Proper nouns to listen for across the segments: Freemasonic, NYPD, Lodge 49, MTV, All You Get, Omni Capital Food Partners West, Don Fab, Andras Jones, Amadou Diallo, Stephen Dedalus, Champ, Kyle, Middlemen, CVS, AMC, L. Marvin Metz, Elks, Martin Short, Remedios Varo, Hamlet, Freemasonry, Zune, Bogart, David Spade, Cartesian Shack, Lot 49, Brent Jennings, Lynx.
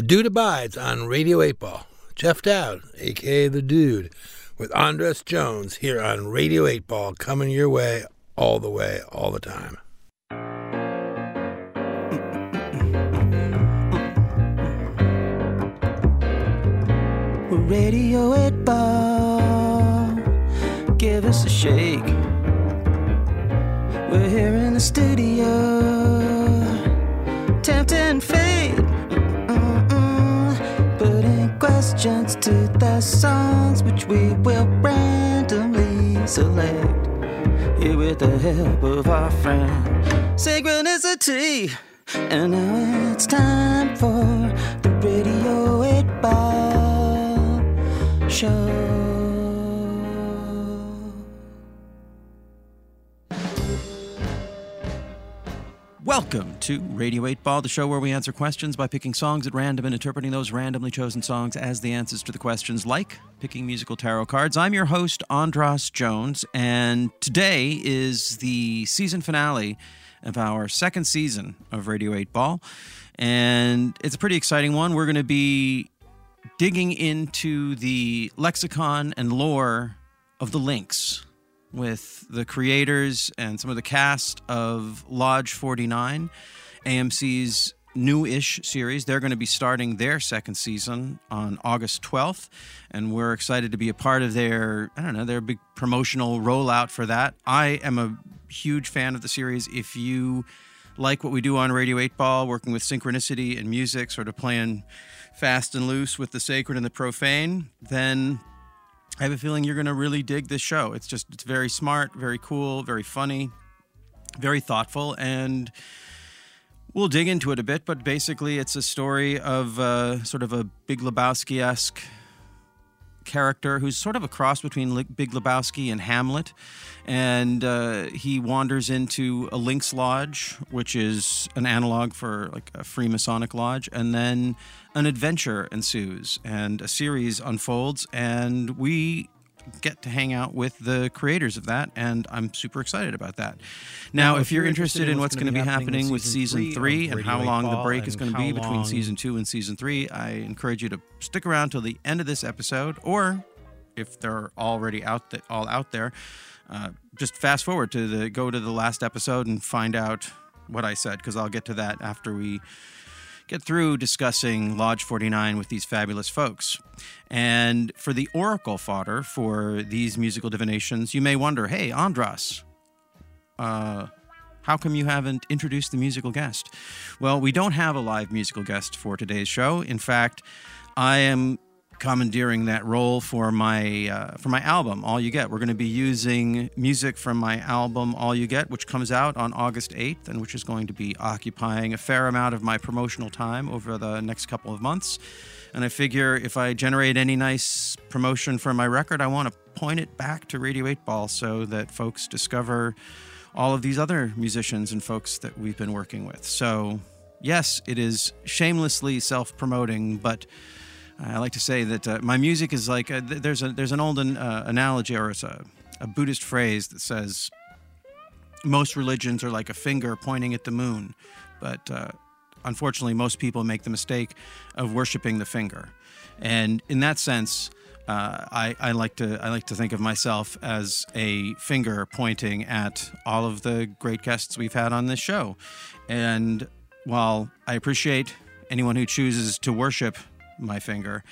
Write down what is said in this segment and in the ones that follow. The Dude Abides on Radio 8-Ball. Jeff Dowd, a.k.a. The Dude, with Andras Jones here on Radio 8-Ball, coming your way, all the time. We're Radio 8-Ball, give us a shake. We're here in the studio, tempting fate. Putting questions to the songs which we will randomly select, here with the help of our friend Synchronicity. And now it's time for the Radio 8-Ball Show. Welcome to Radio 8-Ball, the show where we answer questions by picking songs at random and interpreting those randomly chosen songs as the answers to the questions, like picking musical tarot cards. I'm your host, Andras Jones, and today is the season finale of our second season of Radio 8-Ball, and it's a pretty exciting one. We're going to be digging into the lexicon and lore of the Lynx with the creators and some of the cast of Lodge 49, AMC's new-ish series. They're going to be starting their second season on August 12th, and we're excited to be a part of their, their big promotional rollout for that. I am a huge fan of the series. If you like what we do on Radio 8-Ball, working with synchronicity and music, sort of playing fast and loose with the sacred and the profane, then I have a feeling you're going to really dig this show. It's very smart, very cool, very funny, very thoughtful, and we'll dig into it a bit, but basically it's a story of sort of a Big Lebowski-esque character who's sort of a cross between Big Lebowski and Hamlet, and he wanders into a Lynx lodge, which is an analog for like a Freemasonic lodge, and then an adventure ensues and a series unfolds, and we get to hang out with the creators of that, and I'm super excited about that. Now, if you're interested in what's going to be happening with Season 3 and how long the break is going to be between Season 2 and Season 3, I encourage you to stick around till the end of this episode, or if they're already out there, just fast forward to the last episode and find out what I said, because I'll get to that after we get through discussing Lodge 49 with these fabulous folks. And for the oracle fodder for these musical divinations, you may wonder, hey, Andras, how come you haven't introduced the musical guest? Well, we don't have a live musical guest for today's show. In fact, I am commandeering that role for my album, All You Get. We're going to be using music from my album, All You Get, which comes out on August 8th, and which is going to be occupying a fair amount of my promotional time over the next couple of months. And I figure if I generate any nice promotion for my record, I want to point it back to Radio 8-Ball so that folks discover all of these other musicians and folks that we've been working with. So, yes, it is shamelessly self-promoting, but I like to say that my music is like, there's an old analogy, or it's a Buddhist phrase that says most religions are like a finger pointing at the moon, but unfortunately most people make the mistake of worshiping the finger. And in that sense, I like to think of myself as a finger pointing at all of the great guests we've had on this show. And while I appreciate anyone who chooses to worship my finger,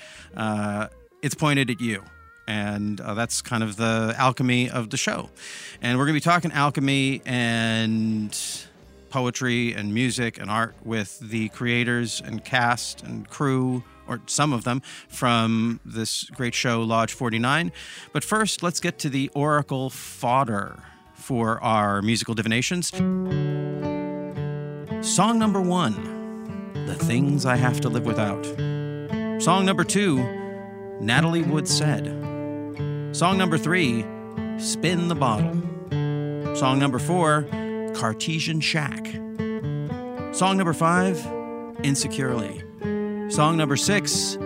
it's pointed at you, and that's kind of the alchemy of the show. And we're going to be talking alchemy and poetry and music and art with the creators and cast and crew, or some of them, from this great show Lodge 49. But first, let's get to the oracle fodder for our musical divinations. Song number 1, The Things I Have to Live Without. Song number 2, Natalie Wood Said. Song number 3, Spin the Bottle. Song number 4, Cartesian Shack. Song number 5, Insecurely. Song number 6,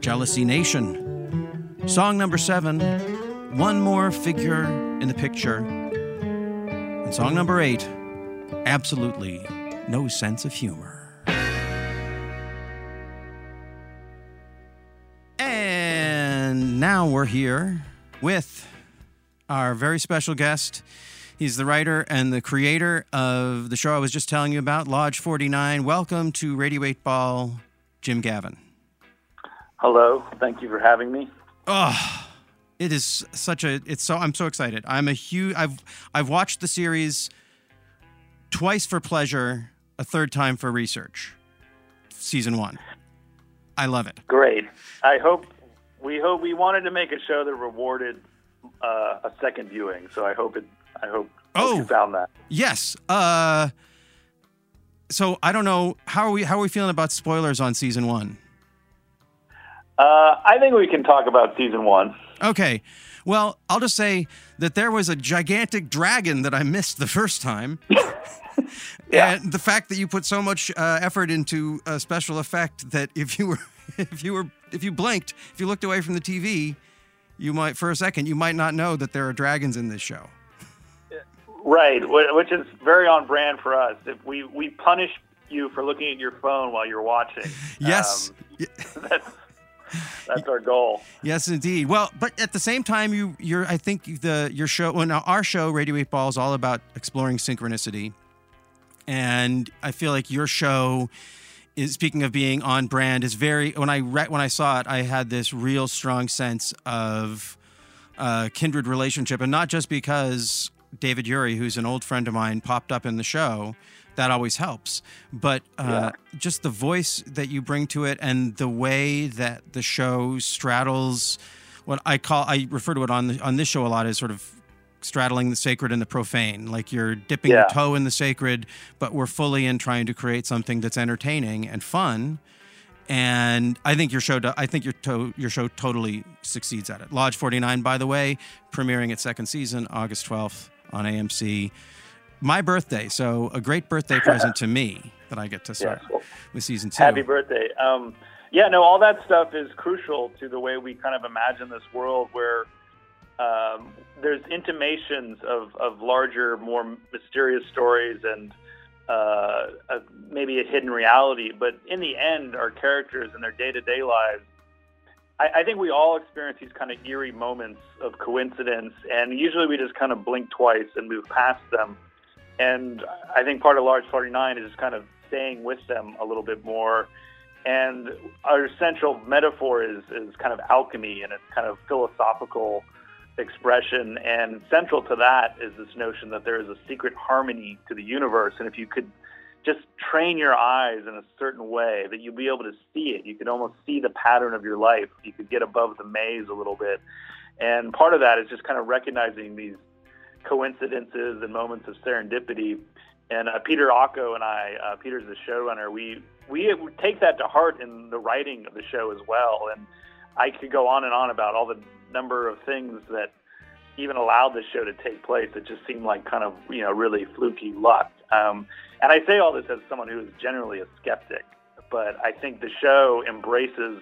Jealousy Nation. Song number 7, One More Figure in the Picture. And song number 8, Absolutely No Sense of Humor. And now we're here with our very special guest. He's the writer and the creator of the show I was just telling you about, Lodge 49. Welcome to Radio 8-Ball, Jim Gavin. Hello. Thank you for having me. Oh, it is such a... I'm so excited. I've watched the series twice for pleasure, a third time for research. Season one. I love it. Great. We wanted to make a show that rewarded a second viewing, so I hope you found that. Yes. So I don't know, how are we feeling about spoilers on season one? I think we can talk about season one. Okay. Well, I'll just say that there was a gigantic dragon that I missed the first time. Yeah. And the fact that you put so much effort into a special effect that if you looked away from the TV, you might, for a second, you might not know that there are dragons in this show. Right, which is very on brand for us. We punish you for looking at your phone while you're watching. Yes. That's our goal. Yes, indeed. Well, but at the same time, our show, Radio 8-Ball, is all about exploring synchronicity. And I feel like your show is, speaking of being on brand, is very, when I saw it, I had this real strong sense of kindred relationship. And not just because David Urey, who's an old friend of mine, popped up in the show. That always helps. But just the voice that you bring to it and the way that the show straddles what I refer to it on this show a lot as sort of straddling the sacred and the profane. Like you're dipping your toe in the sacred, but we're fully in trying to create something that's entertaining and fun. And I think your show totally succeeds at it. Lodge 49, by the way, premiering its second season, August 12th on AMC. My birthday, so a great birthday present to me that I get to start with season two. Happy birthday. All that stuff is crucial to the way we kind of imagine this world where there's intimations of larger, more mysterious stories and maybe a hidden reality. But in the end, our characters and their day-to-day lives, I think we all experience these kind of eerie moments of coincidence, and usually we just kind of blink twice and move past them. And I think part of Lodge 49 is just kind of staying with them a little bit more. And our central metaphor is kind of alchemy, and it's kind of philosophical expression. And central to that is this notion that there is a secret harmony to the universe. And if you could just train your eyes in a certain way that you'd be able to see it, you could almost see the pattern of your life. You could get above the maze a little bit. And part of that is just kind of recognizing these coincidences and moments of serendipity. And Peter Ocko and I, Peter's the showrunner, we take that to heart in the writing of the show as well. And I could go on and on about all the number of things that even allowed the show to take place that just seemed like kind of, really fluky luck. And I say all this as someone who is generally a skeptic, but I think the show embraces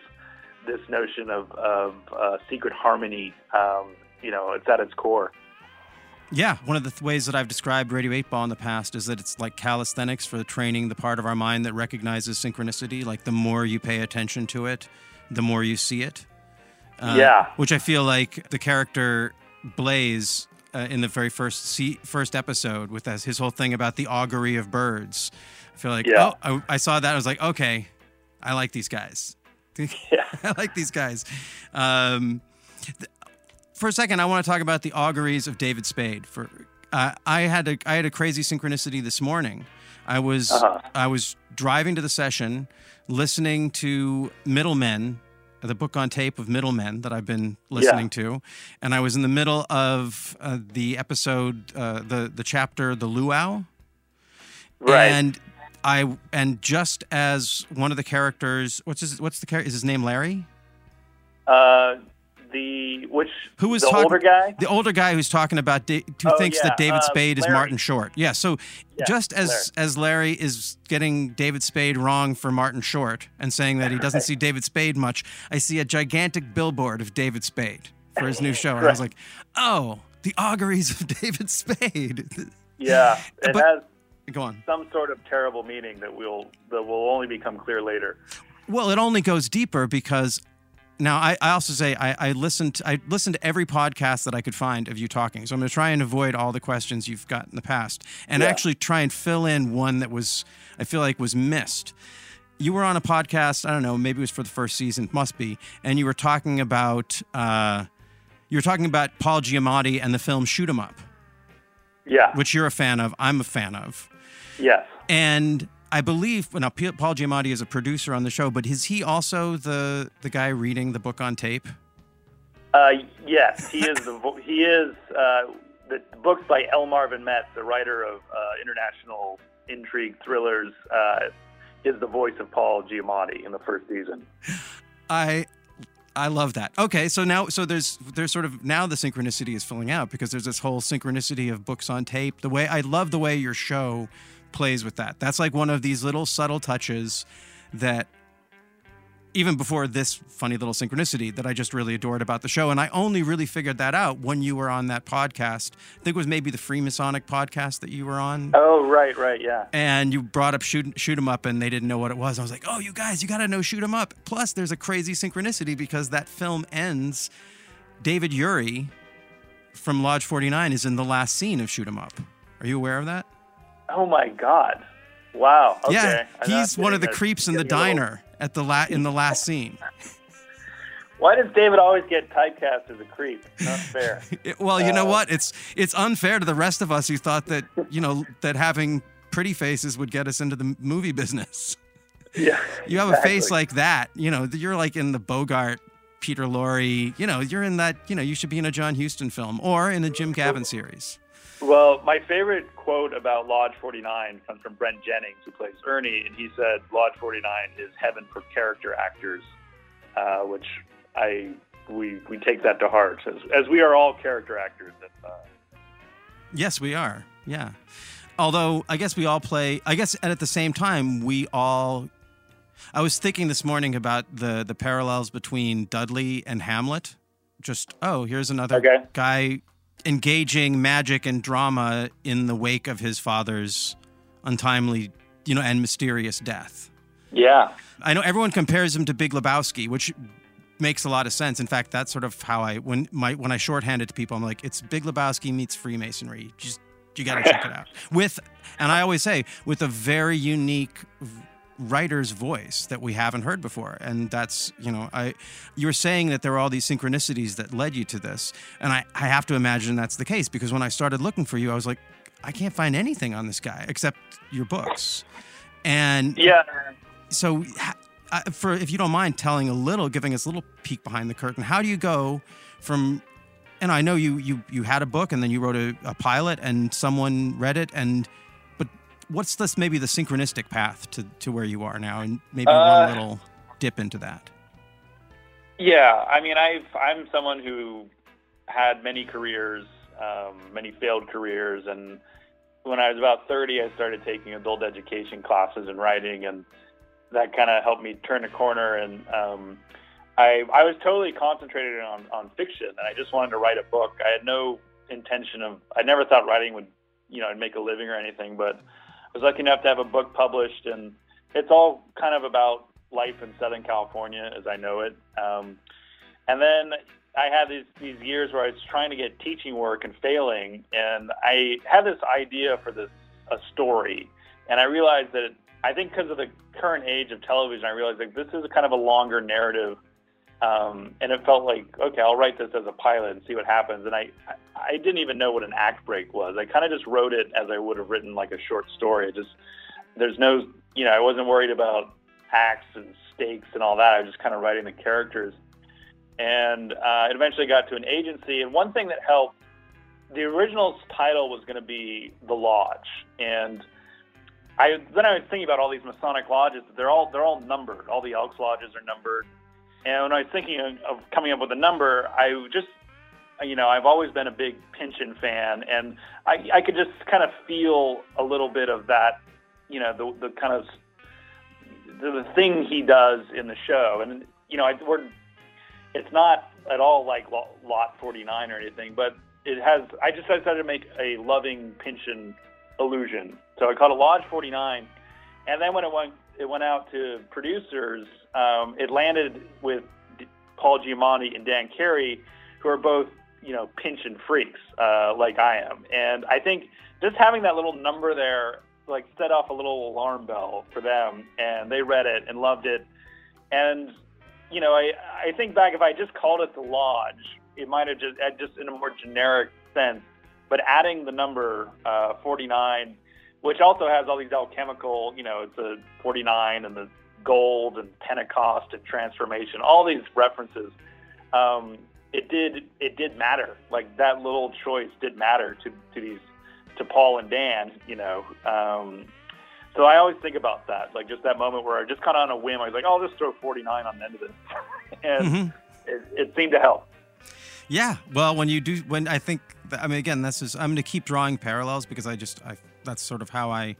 this notion of secret harmony. It's at its core. Yeah, one of the ways that I've described Radio 8-Ball in the past is that it's like calisthenics for training the part of our mind that recognizes synchronicity. Like the more you pay attention to it, the more you see it. Which I feel like the character Blaze in the very first episode with his whole thing about the augury of birds. I feel like, I saw that. And I was like, okay, I like these guys. I like these guys. For a second, I want to talk about the auguries of David Spade. I had a crazy synchronicity this morning. I was driving to the session, listening to Middlemen, the book on tape of Middlemen that I've been listening to, and I was in the middle of the episode, the chapter, the Luau, right? And just as one of the characters, is his name Larry? Older guy? The older guy who's talking about who thinks that David Spade is Larry. Martin Short. Yeah, so just as Larry is getting David Spade wrong for Martin Short and saying that he doesn't see David Spade much, I see a gigantic billboard of David Spade for his new show. And I was like, oh, the auguries of David Spade. Yeah, it has some sort of terrible meaning that will only become clear later. Well, it only goes deeper because Now, I also say I listened to every podcast that I could find of you talking. So I'm going to try and avoid all the questions you've got in the past and actually try and fill in one that was, I feel like, was missed. You were on a podcast, I don't know, maybe it was for the first season, must be, and you were talking about Paul Giamatti and the film Shoot 'Em Up. Yeah. Which you're a fan of, I'm a fan of. Yes. And I believe, now Paul Giamatti is a producer on the show, but is he also the guy reading the book on tape? Yes, he is. The book's by L. Marvin Metz, the writer of international intrigue thrillers, is the voice of Paul Giamatti in the first season. I love that. Okay, so now there's sort of now the synchronicity is filling out because there's this whole synchronicity of books on tape. The way I love the way your show plays with that. That's like one of these little subtle touches that even before this funny little synchronicity that I just really adored about the show. And I only really figured that out when you were on that podcast. I think it was maybe the Freemasonic podcast that you were on. Oh, right, yeah. And you brought up Shoot 'Em Up and they didn't know what it was. I was like, oh, you guys, you got to know Shoot 'Em Up. Plus, there's a crazy synchronicity because that film ends. David Urey from Lodge 49 is in the last scene of Shoot 'Em Up. Are you aware of that? Oh my God! Wow. Okay. Yeah, he's one of the creeps in the diner at in the last scene. Why does David always get typecast as a creep? Not fair. Well, you know what? It's unfair to the rest of us who thought that that having pretty faces would get us into the movie business. Yeah. You have a face like that. You know, you're like in the Bogart, Peter Lorre. You know, you're in that. You know, you should be in a John Huston film or in a Jim Gavin series. Well, my favorite quote about Lodge 49 comes from Brent Jennings, who plays Ernie, and he said, Lodge 49 is heaven for character actors, which we take that to heart, as we are all character actors. Yes, we are, yeah. Although, I guess we all play, and at the same time, I was thinking this morning about the parallels between Dudley and Hamlet. Here's another guy engaging magic and drama in the wake of his father's untimely, and mysterious death. Yeah. I know everyone compares him to Big Lebowski, which makes a lot of sense. In fact, that's sort of how when I shorthand it to people, I'm like, it's Big Lebowski meets Freemasonry. You got to check it out. And I always say, with a very unique writer's voice that we haven't heard before. And that's, you're saying that there were all these synchronicities that led you to this. And I have to imagine that's the case because when I started looking for you, I was like, I can't find anything on this guy except your books. And yeah. So if you don't mind giving us a little peek behind the curtain, how do you go from, and I know you had a book and then you wrote a pilot and someone read it what's this? Maybe the synchronistic path to where you are now, and maybe one little dip into that. Yeah, I mean, I'm someone who had many careers, many failed careers, and when I was about 30, I started taking adult education classes and writing, and that kind of helped me turn a corner. And I was totally concentrated on fiction, and I just wanted to write a book. I had no intention of. I never thought writing would, I'd make a living or anything, but I was lucky enough to have a book published, and it's all kind of about life in Southern California as I know it. And then I had these years where I was trying to get teaching work and failing, and I had this idea for a story. And I realized that I think because of the current age of television, I realized like this is a kind of a longer narrative. And it felt like, okay, I'll write this as a pilot and see what happens. And I didn't even know what an act break was. I kind of just wrote it as I would have written like a short story. I wasn't worried about acts and stakes and all that. I was just kind of writing the characters. And it eventually got to an agency. And one thing that helped, the original title was going to be The Lodge. And I was thinking about all these Masonic lodges. They're all numbered. All the Elks lodges are numbered. And when I was thinking of coming up with a number, I just, I've always been a big Pynchon fan, and I could just kind of feel a little bit of that, the kind of the thing he does in the show. And, it's not at all like Lot 49 or anything, but I just decided to make a loving Pynchon allusion. So I called it Lodge 49. And then when it went out to producers, it landed with Paul Giamatti and Dan Carey, who are both, you know, Pynchon freaks like I am. And I think just having that little number there, like, set off a little alarm bell for them, and they read it and loved it. And, you know, I think back, if I just called it The Lodge, it might have just in a more generic sense. But adding the number 49, which also has all these alchemical, you know, it's a 49 and the gold and Pentecost and transformation, all these references, it did matter. Like, that little choice did matter to Paul and Dan, you know. So I always think about that, like, just that moment where I just kind of on a whim, I was like, oh, I'll just throw 49 on the end of this. And it seemed to help. Yeah. Well, I'm going to keep drawing parallels because that's sort of how I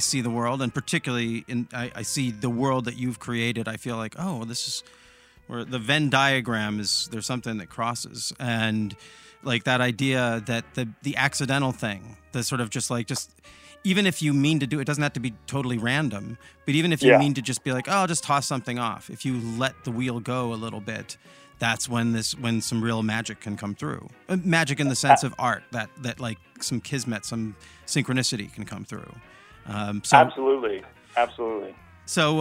see the world. And particularly I see the world that you've created. I feel like, oh, this is where the Venn diagram is, there's something that crosses. And like that idea that the accidental thing, the sort of just even if you mean to do it, doesn't have to be totally random, but even if you mean to just be like, oh, I'll just toss something off. If you let the wheel go a little bit, that's when some real magic can come through. Magic in the sense of art, that like some kismet, some synchronicity can come through. Absolutely. So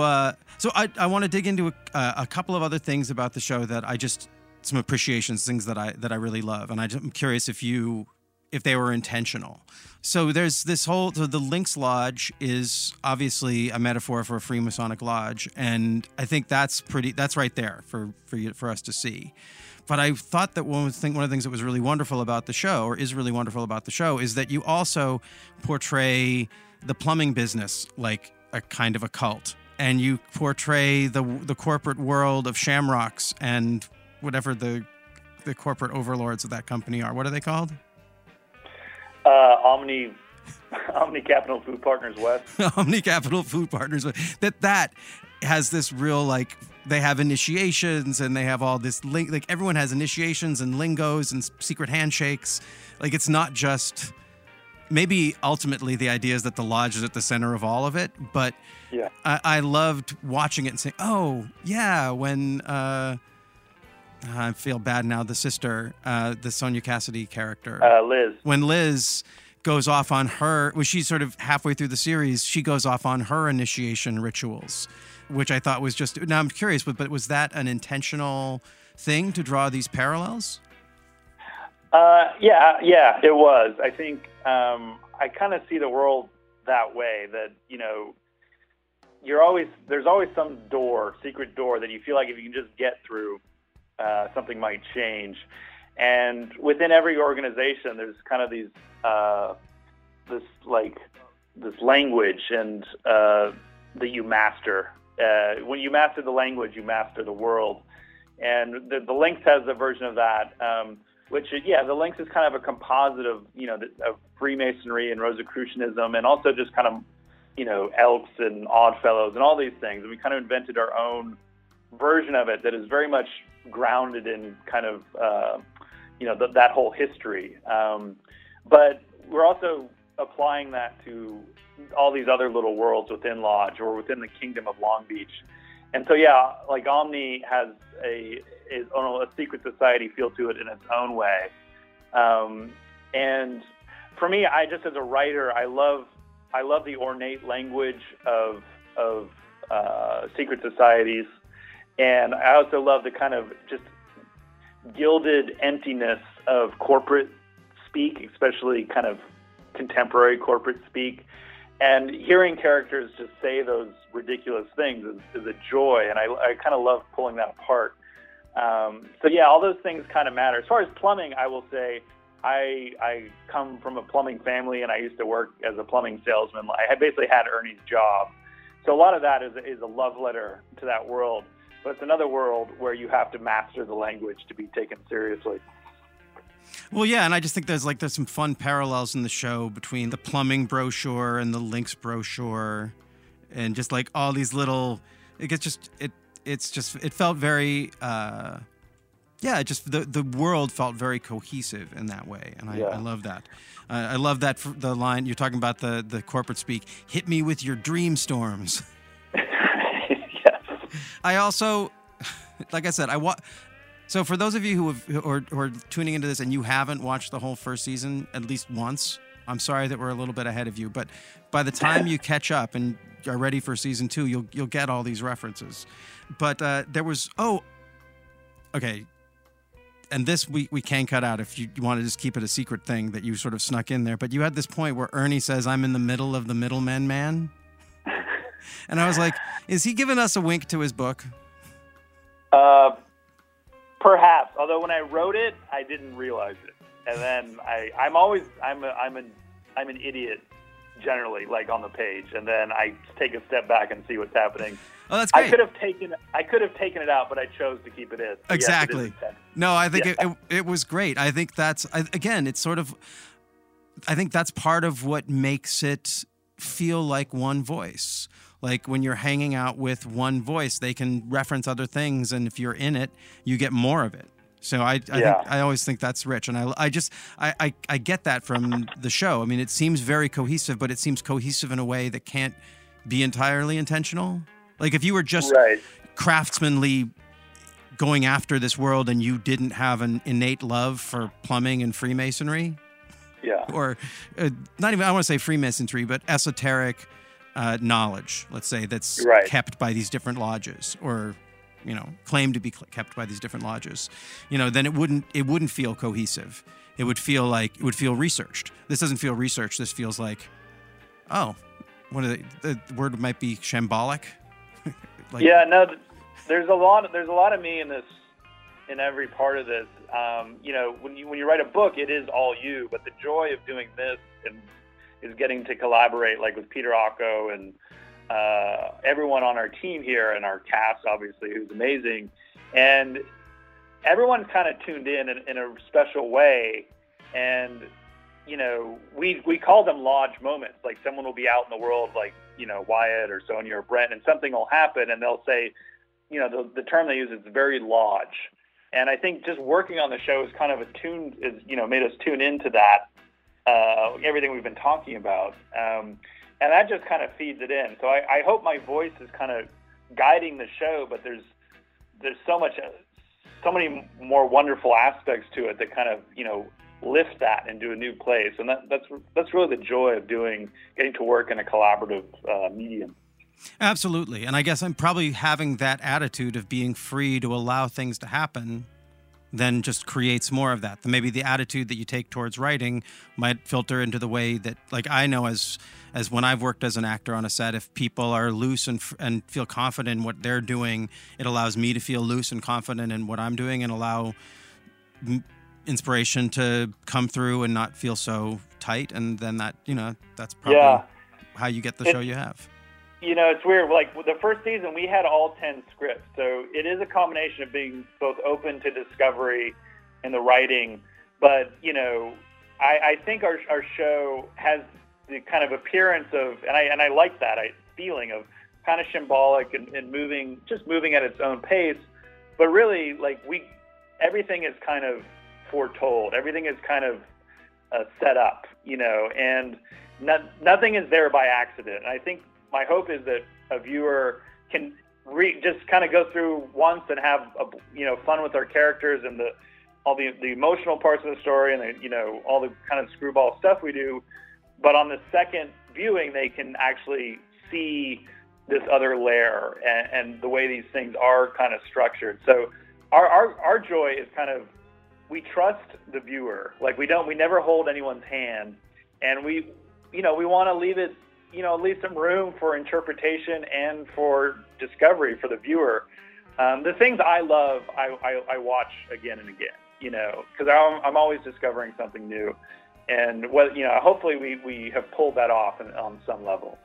I want to dig into a couple of other things about the show that I just, some appreciations, things that I really love, and I'm curious if they were intentional. So there's this so the Lynx Lodge is obviously a metaphor for a Freemasonic lodge, and I think that's right there for us to see. But I thought that one of the things that was really wonderful about the show, or is really wonderful about the show, is that you also portray the plumbing business like a kind of a cult, and you portray the corporate world of Shamrocks and whatever the corporate overlords of that company are. What are they called? Omni Capital Food Partners West. Omni Capital Food Partners West. That has this real, like, they have initiations and they have all this link. Like, everyone has initiations and lingos and secret handshakes. Like, it's not just. Maybe ultimately the idea is that the lodge is at the center of all of it, but yeah. I loved watching it and saying, "Oh, yeah," when. I feel bad now. The sister, the Sonia Cassidy character, Liz. When Liz goes off on she's sort of halfway through the series. She goes off on her initiation rituals, which I thought was just. Now I'm curious, but was that an intentional thing to draw these parallels? Yeah, it was. I think I kind of see the world that way. That, you know, there's always some secret door that you feel like if you can just get through. Something might change, and within every organization, there's kind of these this language, and that you master. When you master the language, you master the world, and the Lynx has a version of that. The Lynx is kind of a composite of, you know, of Freemasonry and Rosicrucianism, and also just kind of, you know, Elks and Oddfellows and all these things. And we kind of invented our own version of it that is very much grounded in kind of, you know, that whole history. But we're also applying that to all these other little worlds within Lodge or within the Kingdom of Long Beach. And so, yeah, like Omni has a secret society feel to it in its own way. And for me, I just, as a writer, I love the ornate language of secret societies. And I also love the kind of just gilded emptiness of corporate speak, especially kind of contemporary corporate speak. And hearing characters just say those ridiculous things is a joy. And I kind of love pulling that apart. So yeah, all those things kind of matter. As far as plumbing, I will say I come from a plumbing family, and I used to work as a plumbing salesman. I basically had Ernie's job. So a lot of that is a love letter to that world. But it's another world where you have to master the language to be taken seriously. Well, yeah, and I just think there's some fun parallels in the show between the plumbing brochure and the Lynx brochure, and just like all these little. It felt very. Just the world felt very cohesive in that way, and I love that. I love that the line you're talking about, the corporate speak. Hit me with your dream storms. I also, like I said, so for those of you who are tuning into this and you haven't watched the whole first season at least once, I'm sorry that we're a little bit ahead of you, but by the time you catch up and are ready for season 2, you'll get all these references. But there was okay. And this we can cut out if you want to just keep it a secret thing that you sort of snuck in there. But you had this point where Ernie says, "I'm in the middle of the middlemen, man." And I was like, is he giving us a wink to his book? Perhaps. Although when I wrote it, I didn't realize it. And then I'm an idiot generally, like on the page. And then I take a step back and see what's happening. Oh, that's great. I could have taken it out, but I chose to keep it in. So exactly. Yes, no, I think it was great. I think that's again, it's sort of. I think that's part of what makes it feel like one voice. Like when you're hanging out with one voice, they can reference other things, and if you're in it, you get more of it. So I always think that's rich, and I just get that from the show. I mean, it seems very cohesive, but it seems cohesive in a way that can't be entirely intentional. Like if you were just craftsmanly going after this world, and you didn't have an innate love for plumbing and Freemasonry, or not even I want to say Freemasonry, but esoteric knowledge, let's say, that's kept by these different lodges, or claimed to be kept by these different lodges, then it wouldn't feel cohesive. It would feel like it would feel researched. This doesn't feel researched. This feels like, the word might be shambolic. There's a lot of me in this, in every part of this. When you write a book, it is all you. But the joy of doing this is getting to collaborate, like with Peter Ocko and everyone on our team here, and our cast, obviously, who's amazing. And everyone's kind of tuned in a special way. And we call them lodge moments. Like someone will be out in the world, like, Wyatt or Sonia or Brent, and something will happen, and they'll say, the term they use is very lodge. And I think just working on the show is kind of made us tune into that, everything we've been talking about. And that just kind of feeds it in. So I hope my voice is kind of guiding the show, but there's so many more wonderful aspects to it that kind of, lift that into a new place, and that's really the joy of getting to work in a collaborative medium. Absolutely, and I guess I'm probably having that attitude of being free to allow things to happen, then just creates more of that. Maybe the attitude that you take towards writing might filter into the way that, like, I know as when I've worked as an actor on a set, if people are loose and feel confident in what they're doing, it allows me to feel loose and confident in what I'm doing, and allow inspiration to come through and not feel so tight, and then that that's probably how you get the show you have. It's weird. Like the first season, we had all 10 scripts, so it is a combination of being both open to discovery and the writing. But I think our show has the kind of appearance of, and I like that feeling of kind of shambolic and moving at its own pace. But really, like everything is kind of foretold. Everything is kind of set up, and nothing is there by accident. And I think my hope is that a viewer can just kind of go through once and have fun with our characters and all the emotional parts of the story and the, all the kind of screwball stuff we do. But on the second viewing, they can actually see this other layer and the way these things are kind of structured. So our joy is kind of, we trust the viewer. Like we never hold anyone's hand, and we want to leave it, leave some room for interpretation and for discovery for the viewer. The things I love, I watch again and again, because I'm always discovering something new, and hopefully we have pulled that off on some level.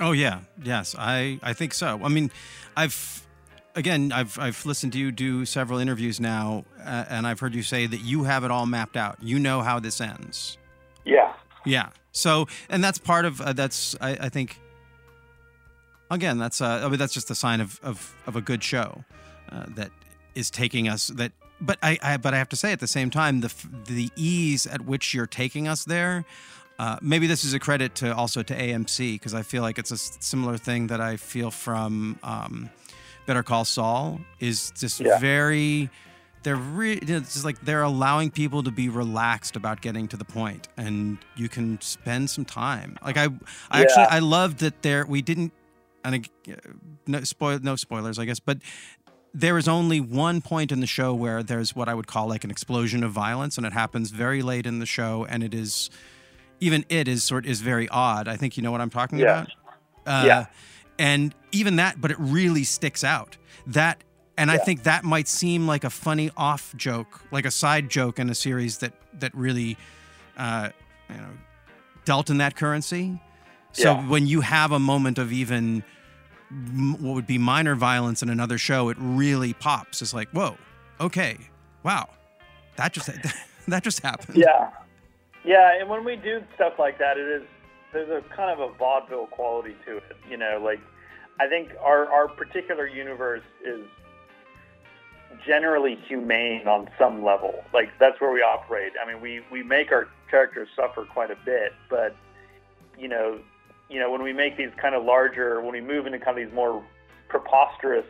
Oh yeah, yes, I think so. I mean, I've listened to you do several interviews now, and I've heard you say that you have it all mapped out. You know how this ends. Yeah. So, and that's part of I think. Again, that's just a sign of a good show that is taking us. That, but I have to say at the same time, the ease at which you're taking us there. Maybe this is a credit to AMC, because I feel like it's a similar thing that I feel from. Better Call Saul is just very, it's just like they're allowing people to be relaxed about getting to the point, and you can spend some time. Like I actually, I loved that we didn't, and no spoilers, I guess, but there is only one point in the show where there's what I would call like an explosion of violence, and it happens very late in the show, and it is, even it is very odd. I think you know what I'm talking about. And even that, but it really sticks out. That, and I think that might seem like a funny off joke, like a side joke in a series that really, you know, dealt in that currency. So when you have a moment of even what would be minor violence in another show, it really pops. It's like, whoa, okay, wow, that just happened. Yeah, and when we do stuff like that, there's a kind of a vaudeville quality to it, you know. Like, I think our particular universe is generally humane on some level. Like, that's where we operate. I mean, we make our characters suffer quite a bit, but you know, when we make these kind of larger, when we move into kind of these more preposterous,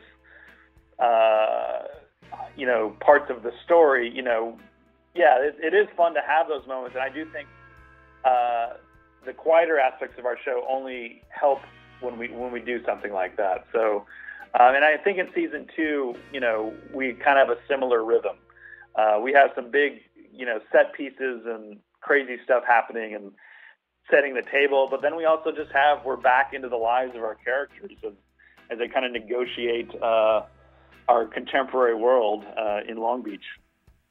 you know, parts of the story, you know, it is fun to have those moments. And I do think the quieter aspects of our show only help when we do something like that. So, and I think in season 2, you know, we kind of have a similar rhythm. We have some big, you know, set pieces and crazy stuff happening and setting the table, but then we also just we're back into the lives of our characters as they kind of negotiate our contemporary world in Long Beach.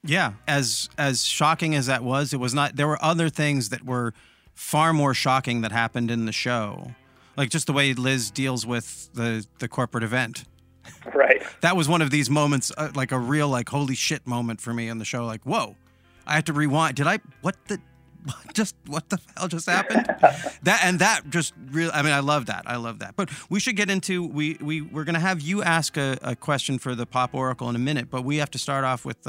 Yeah, as shocking as that was, it was not. There were other things that were far more shocking that happened in the show, like just the way Liz deals with the corporate event. Right. That was one of these moments, like a real like holy shit moment for me on the show. Like, whoa, I have to rewind. What the hell just happened? I mean, I love that. But we should get into, we're going to have you ask a question for the Pop Oracle in a minute, but we have to start off with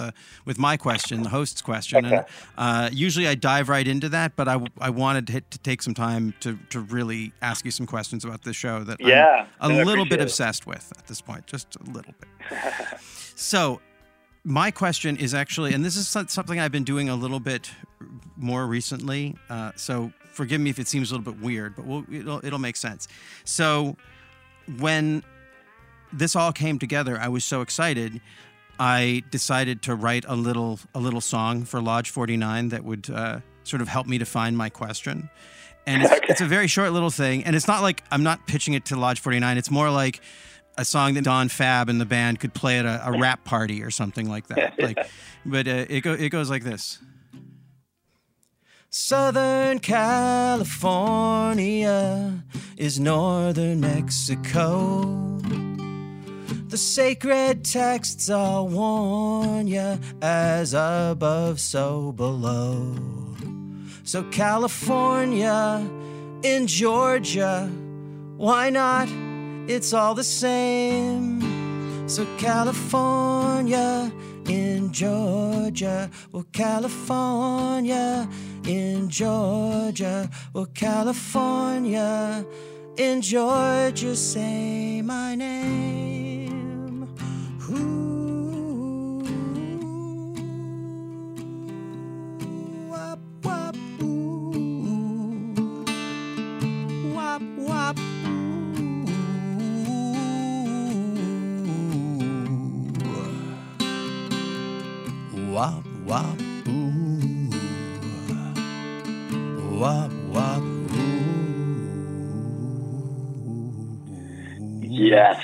my question, the host's question. Okay. And, usually I dive right into that, but I wanted to take some time to really ask you some questions about this show that I'm a little bit obsessed with at this point, just a little bit. So, my question is actually, and this is something I've been doing a little bit more recently, so forgive me if it seems a little bit weird, but it'll make sense. So when this all came together, I was so excited. I decided to write a little song for Lodge 49 that would sort of help me define my question. And it's a very short little thing, and it's not like I'm not pitching it to Lodge 49. It's more like a song that Don Fab and the band could play at a rap party or something like that. Like, but it goes like this. Southern California is northern Mexico. The sacred texts all warn ya, as above, so below. So California in Georgia, why not? It's all the same. So California in Georgia, well, California in Georgia, well, California in Georgia, say my name. Ooh, wop, wop, ooh, wop, wop. Wop, wop, ooh. Wop, wop, ooh. Yes.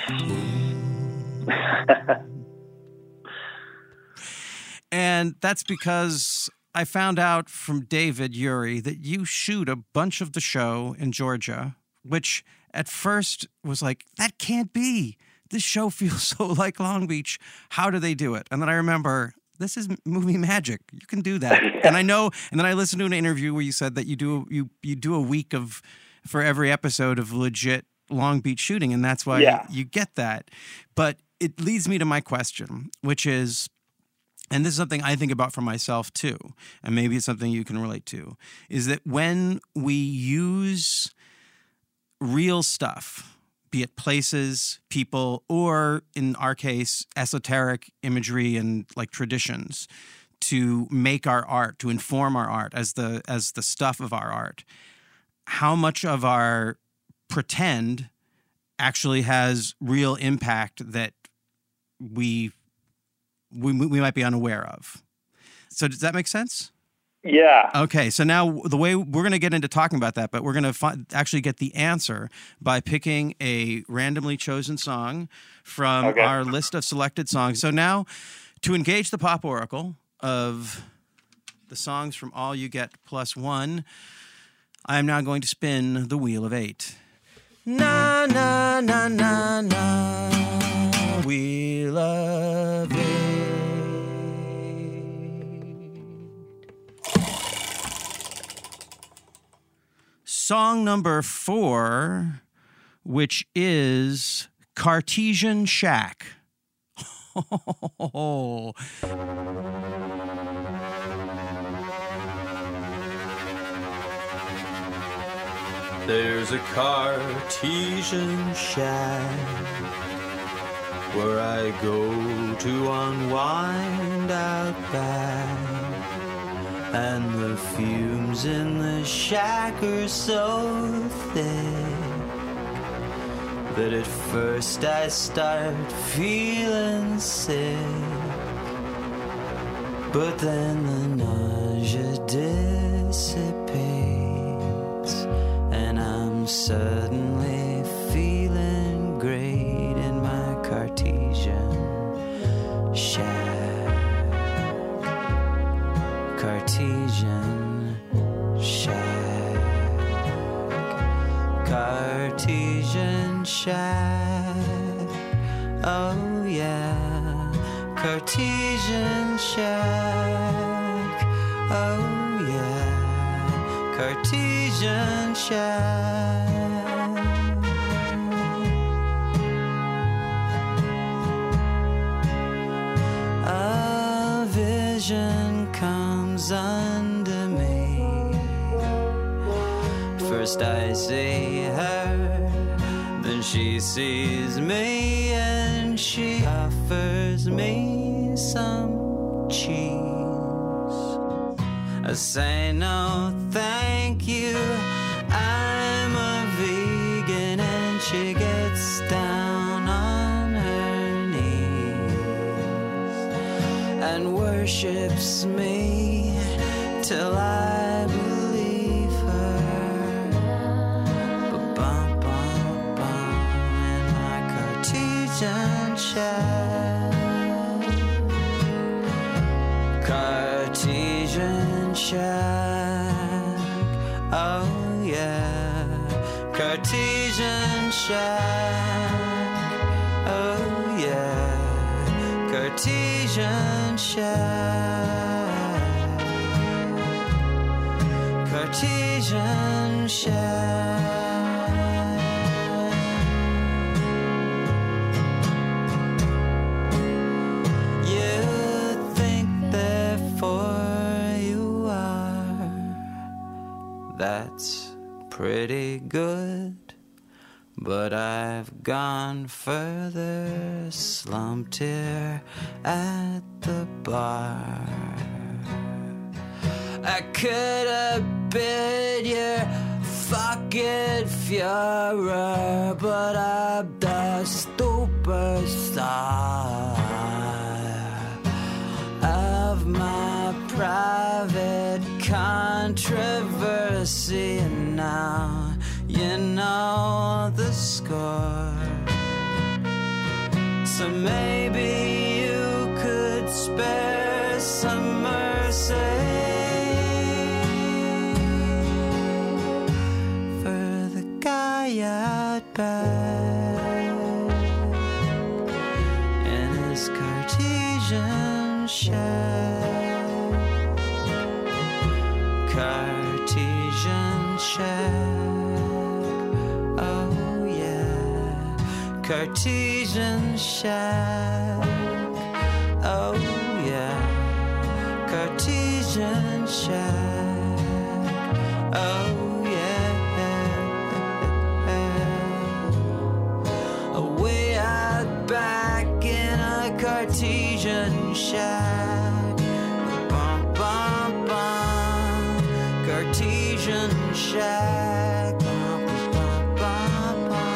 And that's because I found out from David Urey that you shoot a bunch of the show in Georgia, which at first was like, that can't be. This show feels so like Long Beach. How do they do it? And then I remember, this is movie magic. You can do that. And I know, and then I listened to an interview where you said that you do a week for every episode of legit Long Beach shooting, and that's why you get that. But it leads me to my question, which is, and this is something I think about for myself too, and maybe it's something you can relate to, is that when we use real stuff, be it places, people, or in our case, esoteric imagery and like traditions to make our art, to inform our art as the stuff of our art. How much of our pretend actually has real impact that we might be unaware of? So does that make sense? Yeah. Okay, so now the way we're going to get into talking about that, but we're going to actually get the answer by picking a randomly chosen song from our list of selected songs. So now, to engage the pop oracle of the songs from All You Get Plus One, I am now going to spin the Wheel of Eight. Na, na, na, na, na, Wheel of Eight. Song number 4, which is Cartesian Shack. Oh. There's a Cartesian shack where I go to unwind out back. And the fumes in the shack are so thick that at first I start feeling sick. But then the nausea dissipates and I'm suddenly feeling great in my Cartesian shack. Cartesian shack, Cartesian shack, oh yeah, Cartesian shack, oh yeah, Cartesian shack. A vision comes under me. First I see her, then she sees me, and she offers me some cheese. I say no thank you, I'm a vegan, and she gets down on her knees and worships me till I believe her. Ba bum bum bum in my Cartesian shack, Cartesian shack, oh yeah, Cartesian shack, oh yeah, Cartesian shack. Cartesian shack. You think therefore you are. That's pretty good, but I've gone further, slumped here at the bar. I could have bid your fucking furor, but I'm the superstar of my private controversy, and now you know the score. So maybe you could spare some mercy out back in his Cartesian shack, Cartesian shack, oh yeah, Cartesian shack, oh yeah, Cartesian shack, oh yeah. Cartesian Shack. Bum, bum, bum. Cartesian Shack. Bum, bum, bum, bum.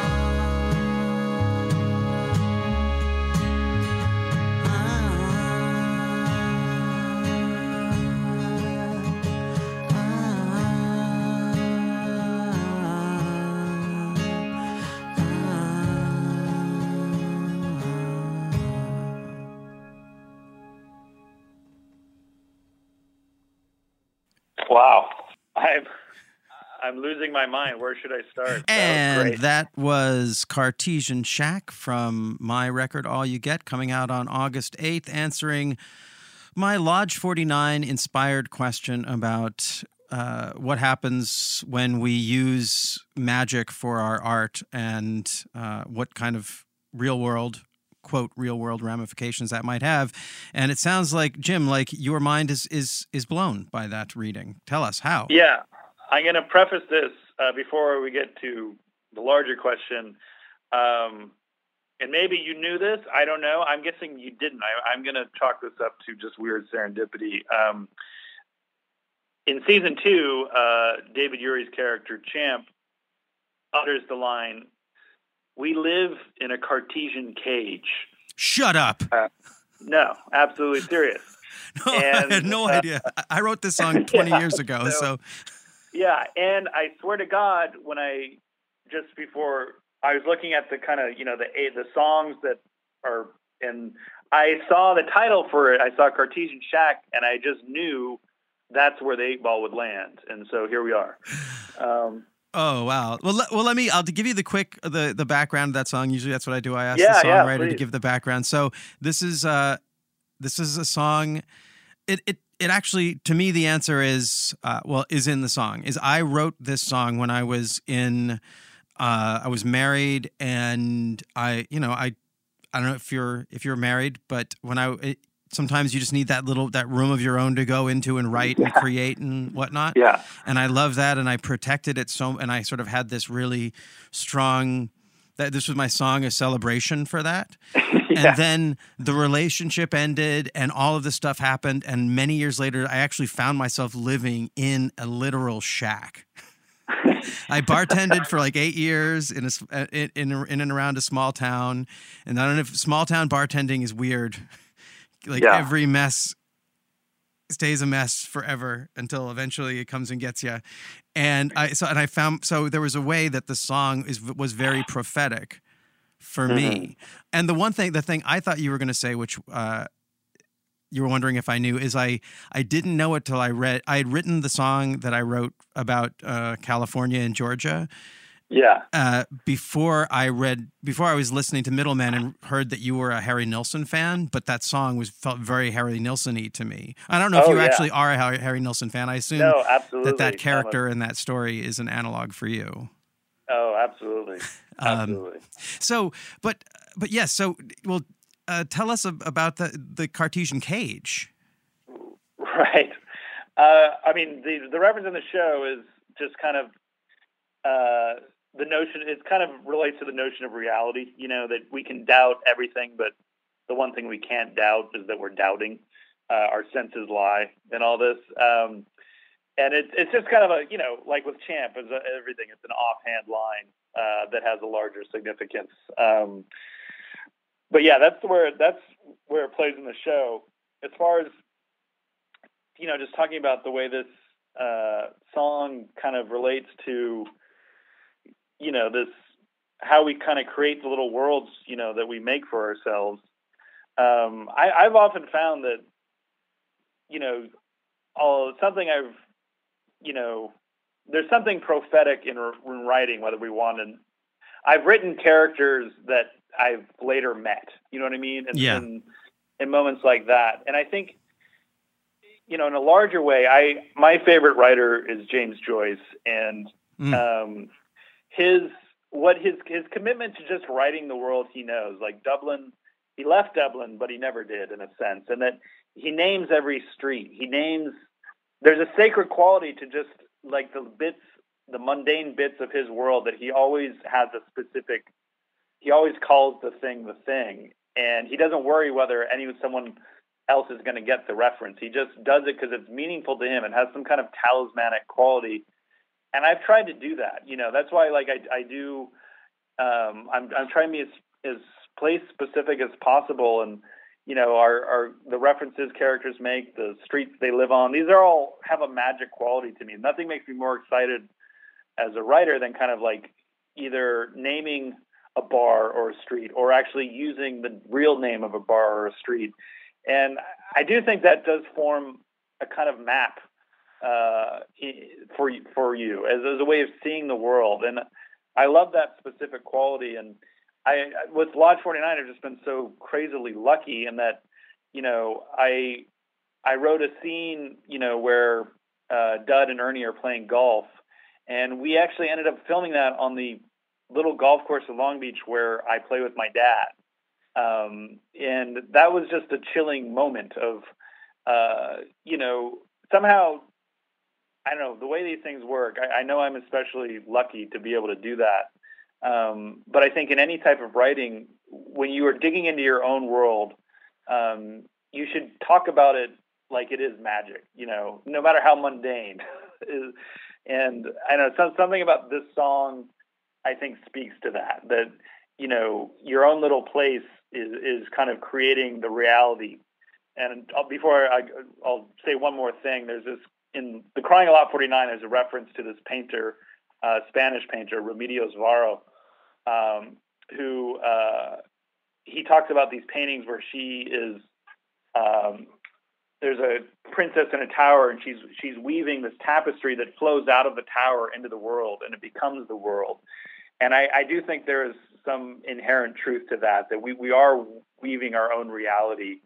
Wow, I'm losing my mind. Where should I start? And that was Cartesian Shack from my record, All You Get, coming out on August 8th, answering my Lodge 49 inspired question about what happens when we use magic for our art and what kind of real world, quote, real world ramifications that might have. And it sounds like, Jim, like your mind is blown by that reading. Tell us how. Yeah, I'm going to preface this before we get to the larger question. And maybe you knew this. I don't know. I'm guessing you didn't. I'm going to chalk this up to just weird serendipity. In season 2, David Urey's character, Champ, utters the line, "We live in a Cartesian cage." Shut up. No, absolutely serious. No, and, I had no idea. I wrote this song 20 years ago. So, yeah, and I swear to God, when I just before I was looking at the kind of, you know, the songs that are, and I saw the title for it. I saw Cartesian Shack, and I just knew that's where the 8-Ball would land. And so here we are. Oh, wow. Well, I'll give you the background of that song. Usually that's what I do. I ask the songwriter to give the background. So this is a song. It actually, to me, the answer is in the song. I wrote this song when I was I was married, and I don't know if you're married, but sometimes you just need that room of your own to go into and write and create and whatnot. Yeah. And I love that. And I protected it. And I sort of had this really strong, that this was my song, a celebration for that. Yeah. And then the relationship ended and all of this stuff happened. And many years later, I actually found myself living in a literal shack. I bartended for like 8 years in and around a small town. And I don't know if small town bartending is weird. Every mess stays a mess forever until eventually it comes and gets you. And I found there was a way that the song was very prophetic for me. And the thing I thought you were going to say, which you were wondering if I knew, is I didn't know it till I had written the song that I wrote about California and Georgia. Yeah. Before I was listening to Middlemen and heard that you were a Harry Nilsson fan, but that song felt very Harry Nilsson-y to me. I don't know if you actually are a Harry Nilsson fan. I assume that character and that story is an analog for you. Oh, absolutely. Absolutely. Tell us about the Cartesian cage. Right. The reference in the show is just kind of the notion, it kind of relates to the notion of reality, you know, that we can doubt everything, but the one thing we can't doubt is that we're doubting. Our senses lie and all this. And it's just kind of a, you know, like with Champ, everything, it's an offhand line that has a larger significance. But yeah, that's where it plays in the show. As far as, you know, just talking about the way this song kind of relates to, you know, this, how we kind of create the little worlds, you know, that we make for ourselves. I've often found that, you know, there's something prophetic in writing, whether we want to. I've written characters that I've later met, you know what I mean? And yeah. In moments like that. And I think, you know, in a larger way, my favorite writer is James Joyce, and, his commitment to just writing the world he knows, like Dublin, he left Dublin, but he never did in a sense. And that he names every street. There's a sacred quality to just like the mundane bits of his world that he always calls the thing. and he doesn't worry whether someone else is going to get the reference. He just does it because it's meaningful to him and has some kind of talismanic quality. And I've tried to do that. You know, that's why, like, I do. I'm trying to be as place specific as possible, and you know, the references characters make, the streets they live on, these are all have a magic quality to me. Nothing makes me more excited as a writer than kind of like either naming a bar or a street or actually using the real name of a bar or a street. And I do think that does form a kind of map for you as a way of seeing the world. And I love that specific quality. And with Lodge 49, I've just been so crazily lucky in that, you know, I wrote a scene, you know, where Dud and Ernie are playing golf. And we actually ended up filming that on the little golf course in Long Beach where I play with my dad. And that was just a chilling moment of, you know, somehow, I don't know, the way these things work, I know I'm especially lucky to be able to do that. But I think in any type of writing, when you are digging into your own world, you should talk about it like it is magic, you know, no matter how mundane. And I know something about this song, I think, speaks to that, that, you know, your own little place is kind of creating the reality. And I'll say one more thing. There's this, in the Crying a Lot 49, there's a reference to this painter, Spanish painter, Remedios Varo, who he talks about these paintings where she is, there's a princess in a tower, and she's weaving this tapestry that flows out of the tower into the world, and it becomes the world. And I do think there is some inherent truth to that, that we are weaving our own reality,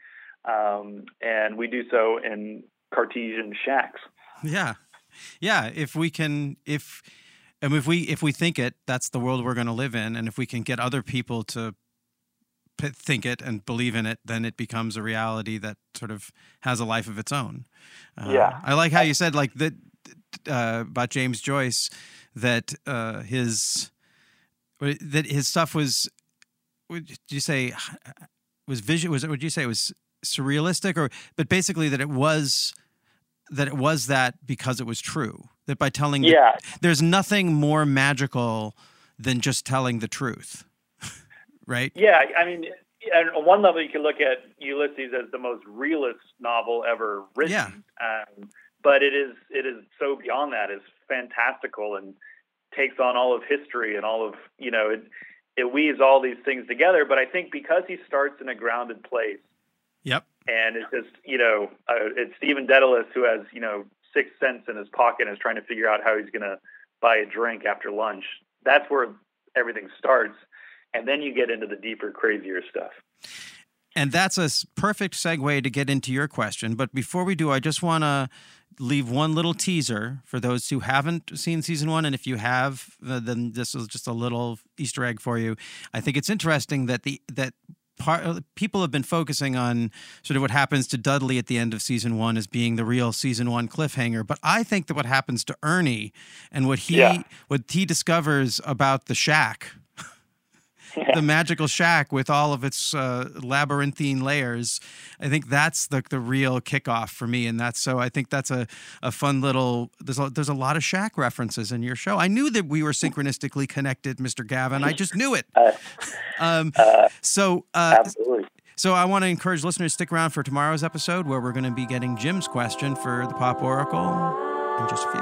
and we do so in Cartesian shacks. Yeah, yeah. If we think it, that's the world we're going to live in, and if we can get other people to think it and believe in it, then it becomes a reality that sort of has a life of its own. Yeah, I like how you said, like, that about James Joyce, that his stuff was, would you say, was visual? Was it? Would you say it was surrealistic, or but basically that it was that because it was true, that by telling, yeah, there's nothing more magical than just telling the truth. Right? Yeah, I mean, on one level, you can look at Ulysses as the most realist novel ever written. Yeah. But it is so beyond that. It's fantastical and takes on all of history and all of, you know, it weaves all these things together. But I think because he starts in a grounded place. Yep. And it's just, you know, it's Stephen Dedalus who has, you know, 6 cents in his pocket and is trying to figure out how he's going to buy a drink after lunch. That's where everything starts. And then you get into the deeper, crazier stuff. And that's a perfect segue to get into your question. But before we do, I just want to leave one little teaser for those who haven't seen season one. And if you have, then this is just a little Easter egg for you. I think it's interesting that people have been focusing on sort of what happens to Dudley at the end of season one as being the real season one cliffhanger. But I think that what happens to Ernie and what he discovers about the shack, the magical shack with all of its labyrinthine layers, I think that's the real kickoff for me. And that's, so I think that's a fun little, there's a lot of shack references in your show. I knew that we were synchronistically connected, Mr. Gavin. I just knew it. Absolutely. So I want to encourage listeners to stick around for tomorrow's episode, where we're going to be getting Jim's question for the Pop Oracle in just a few.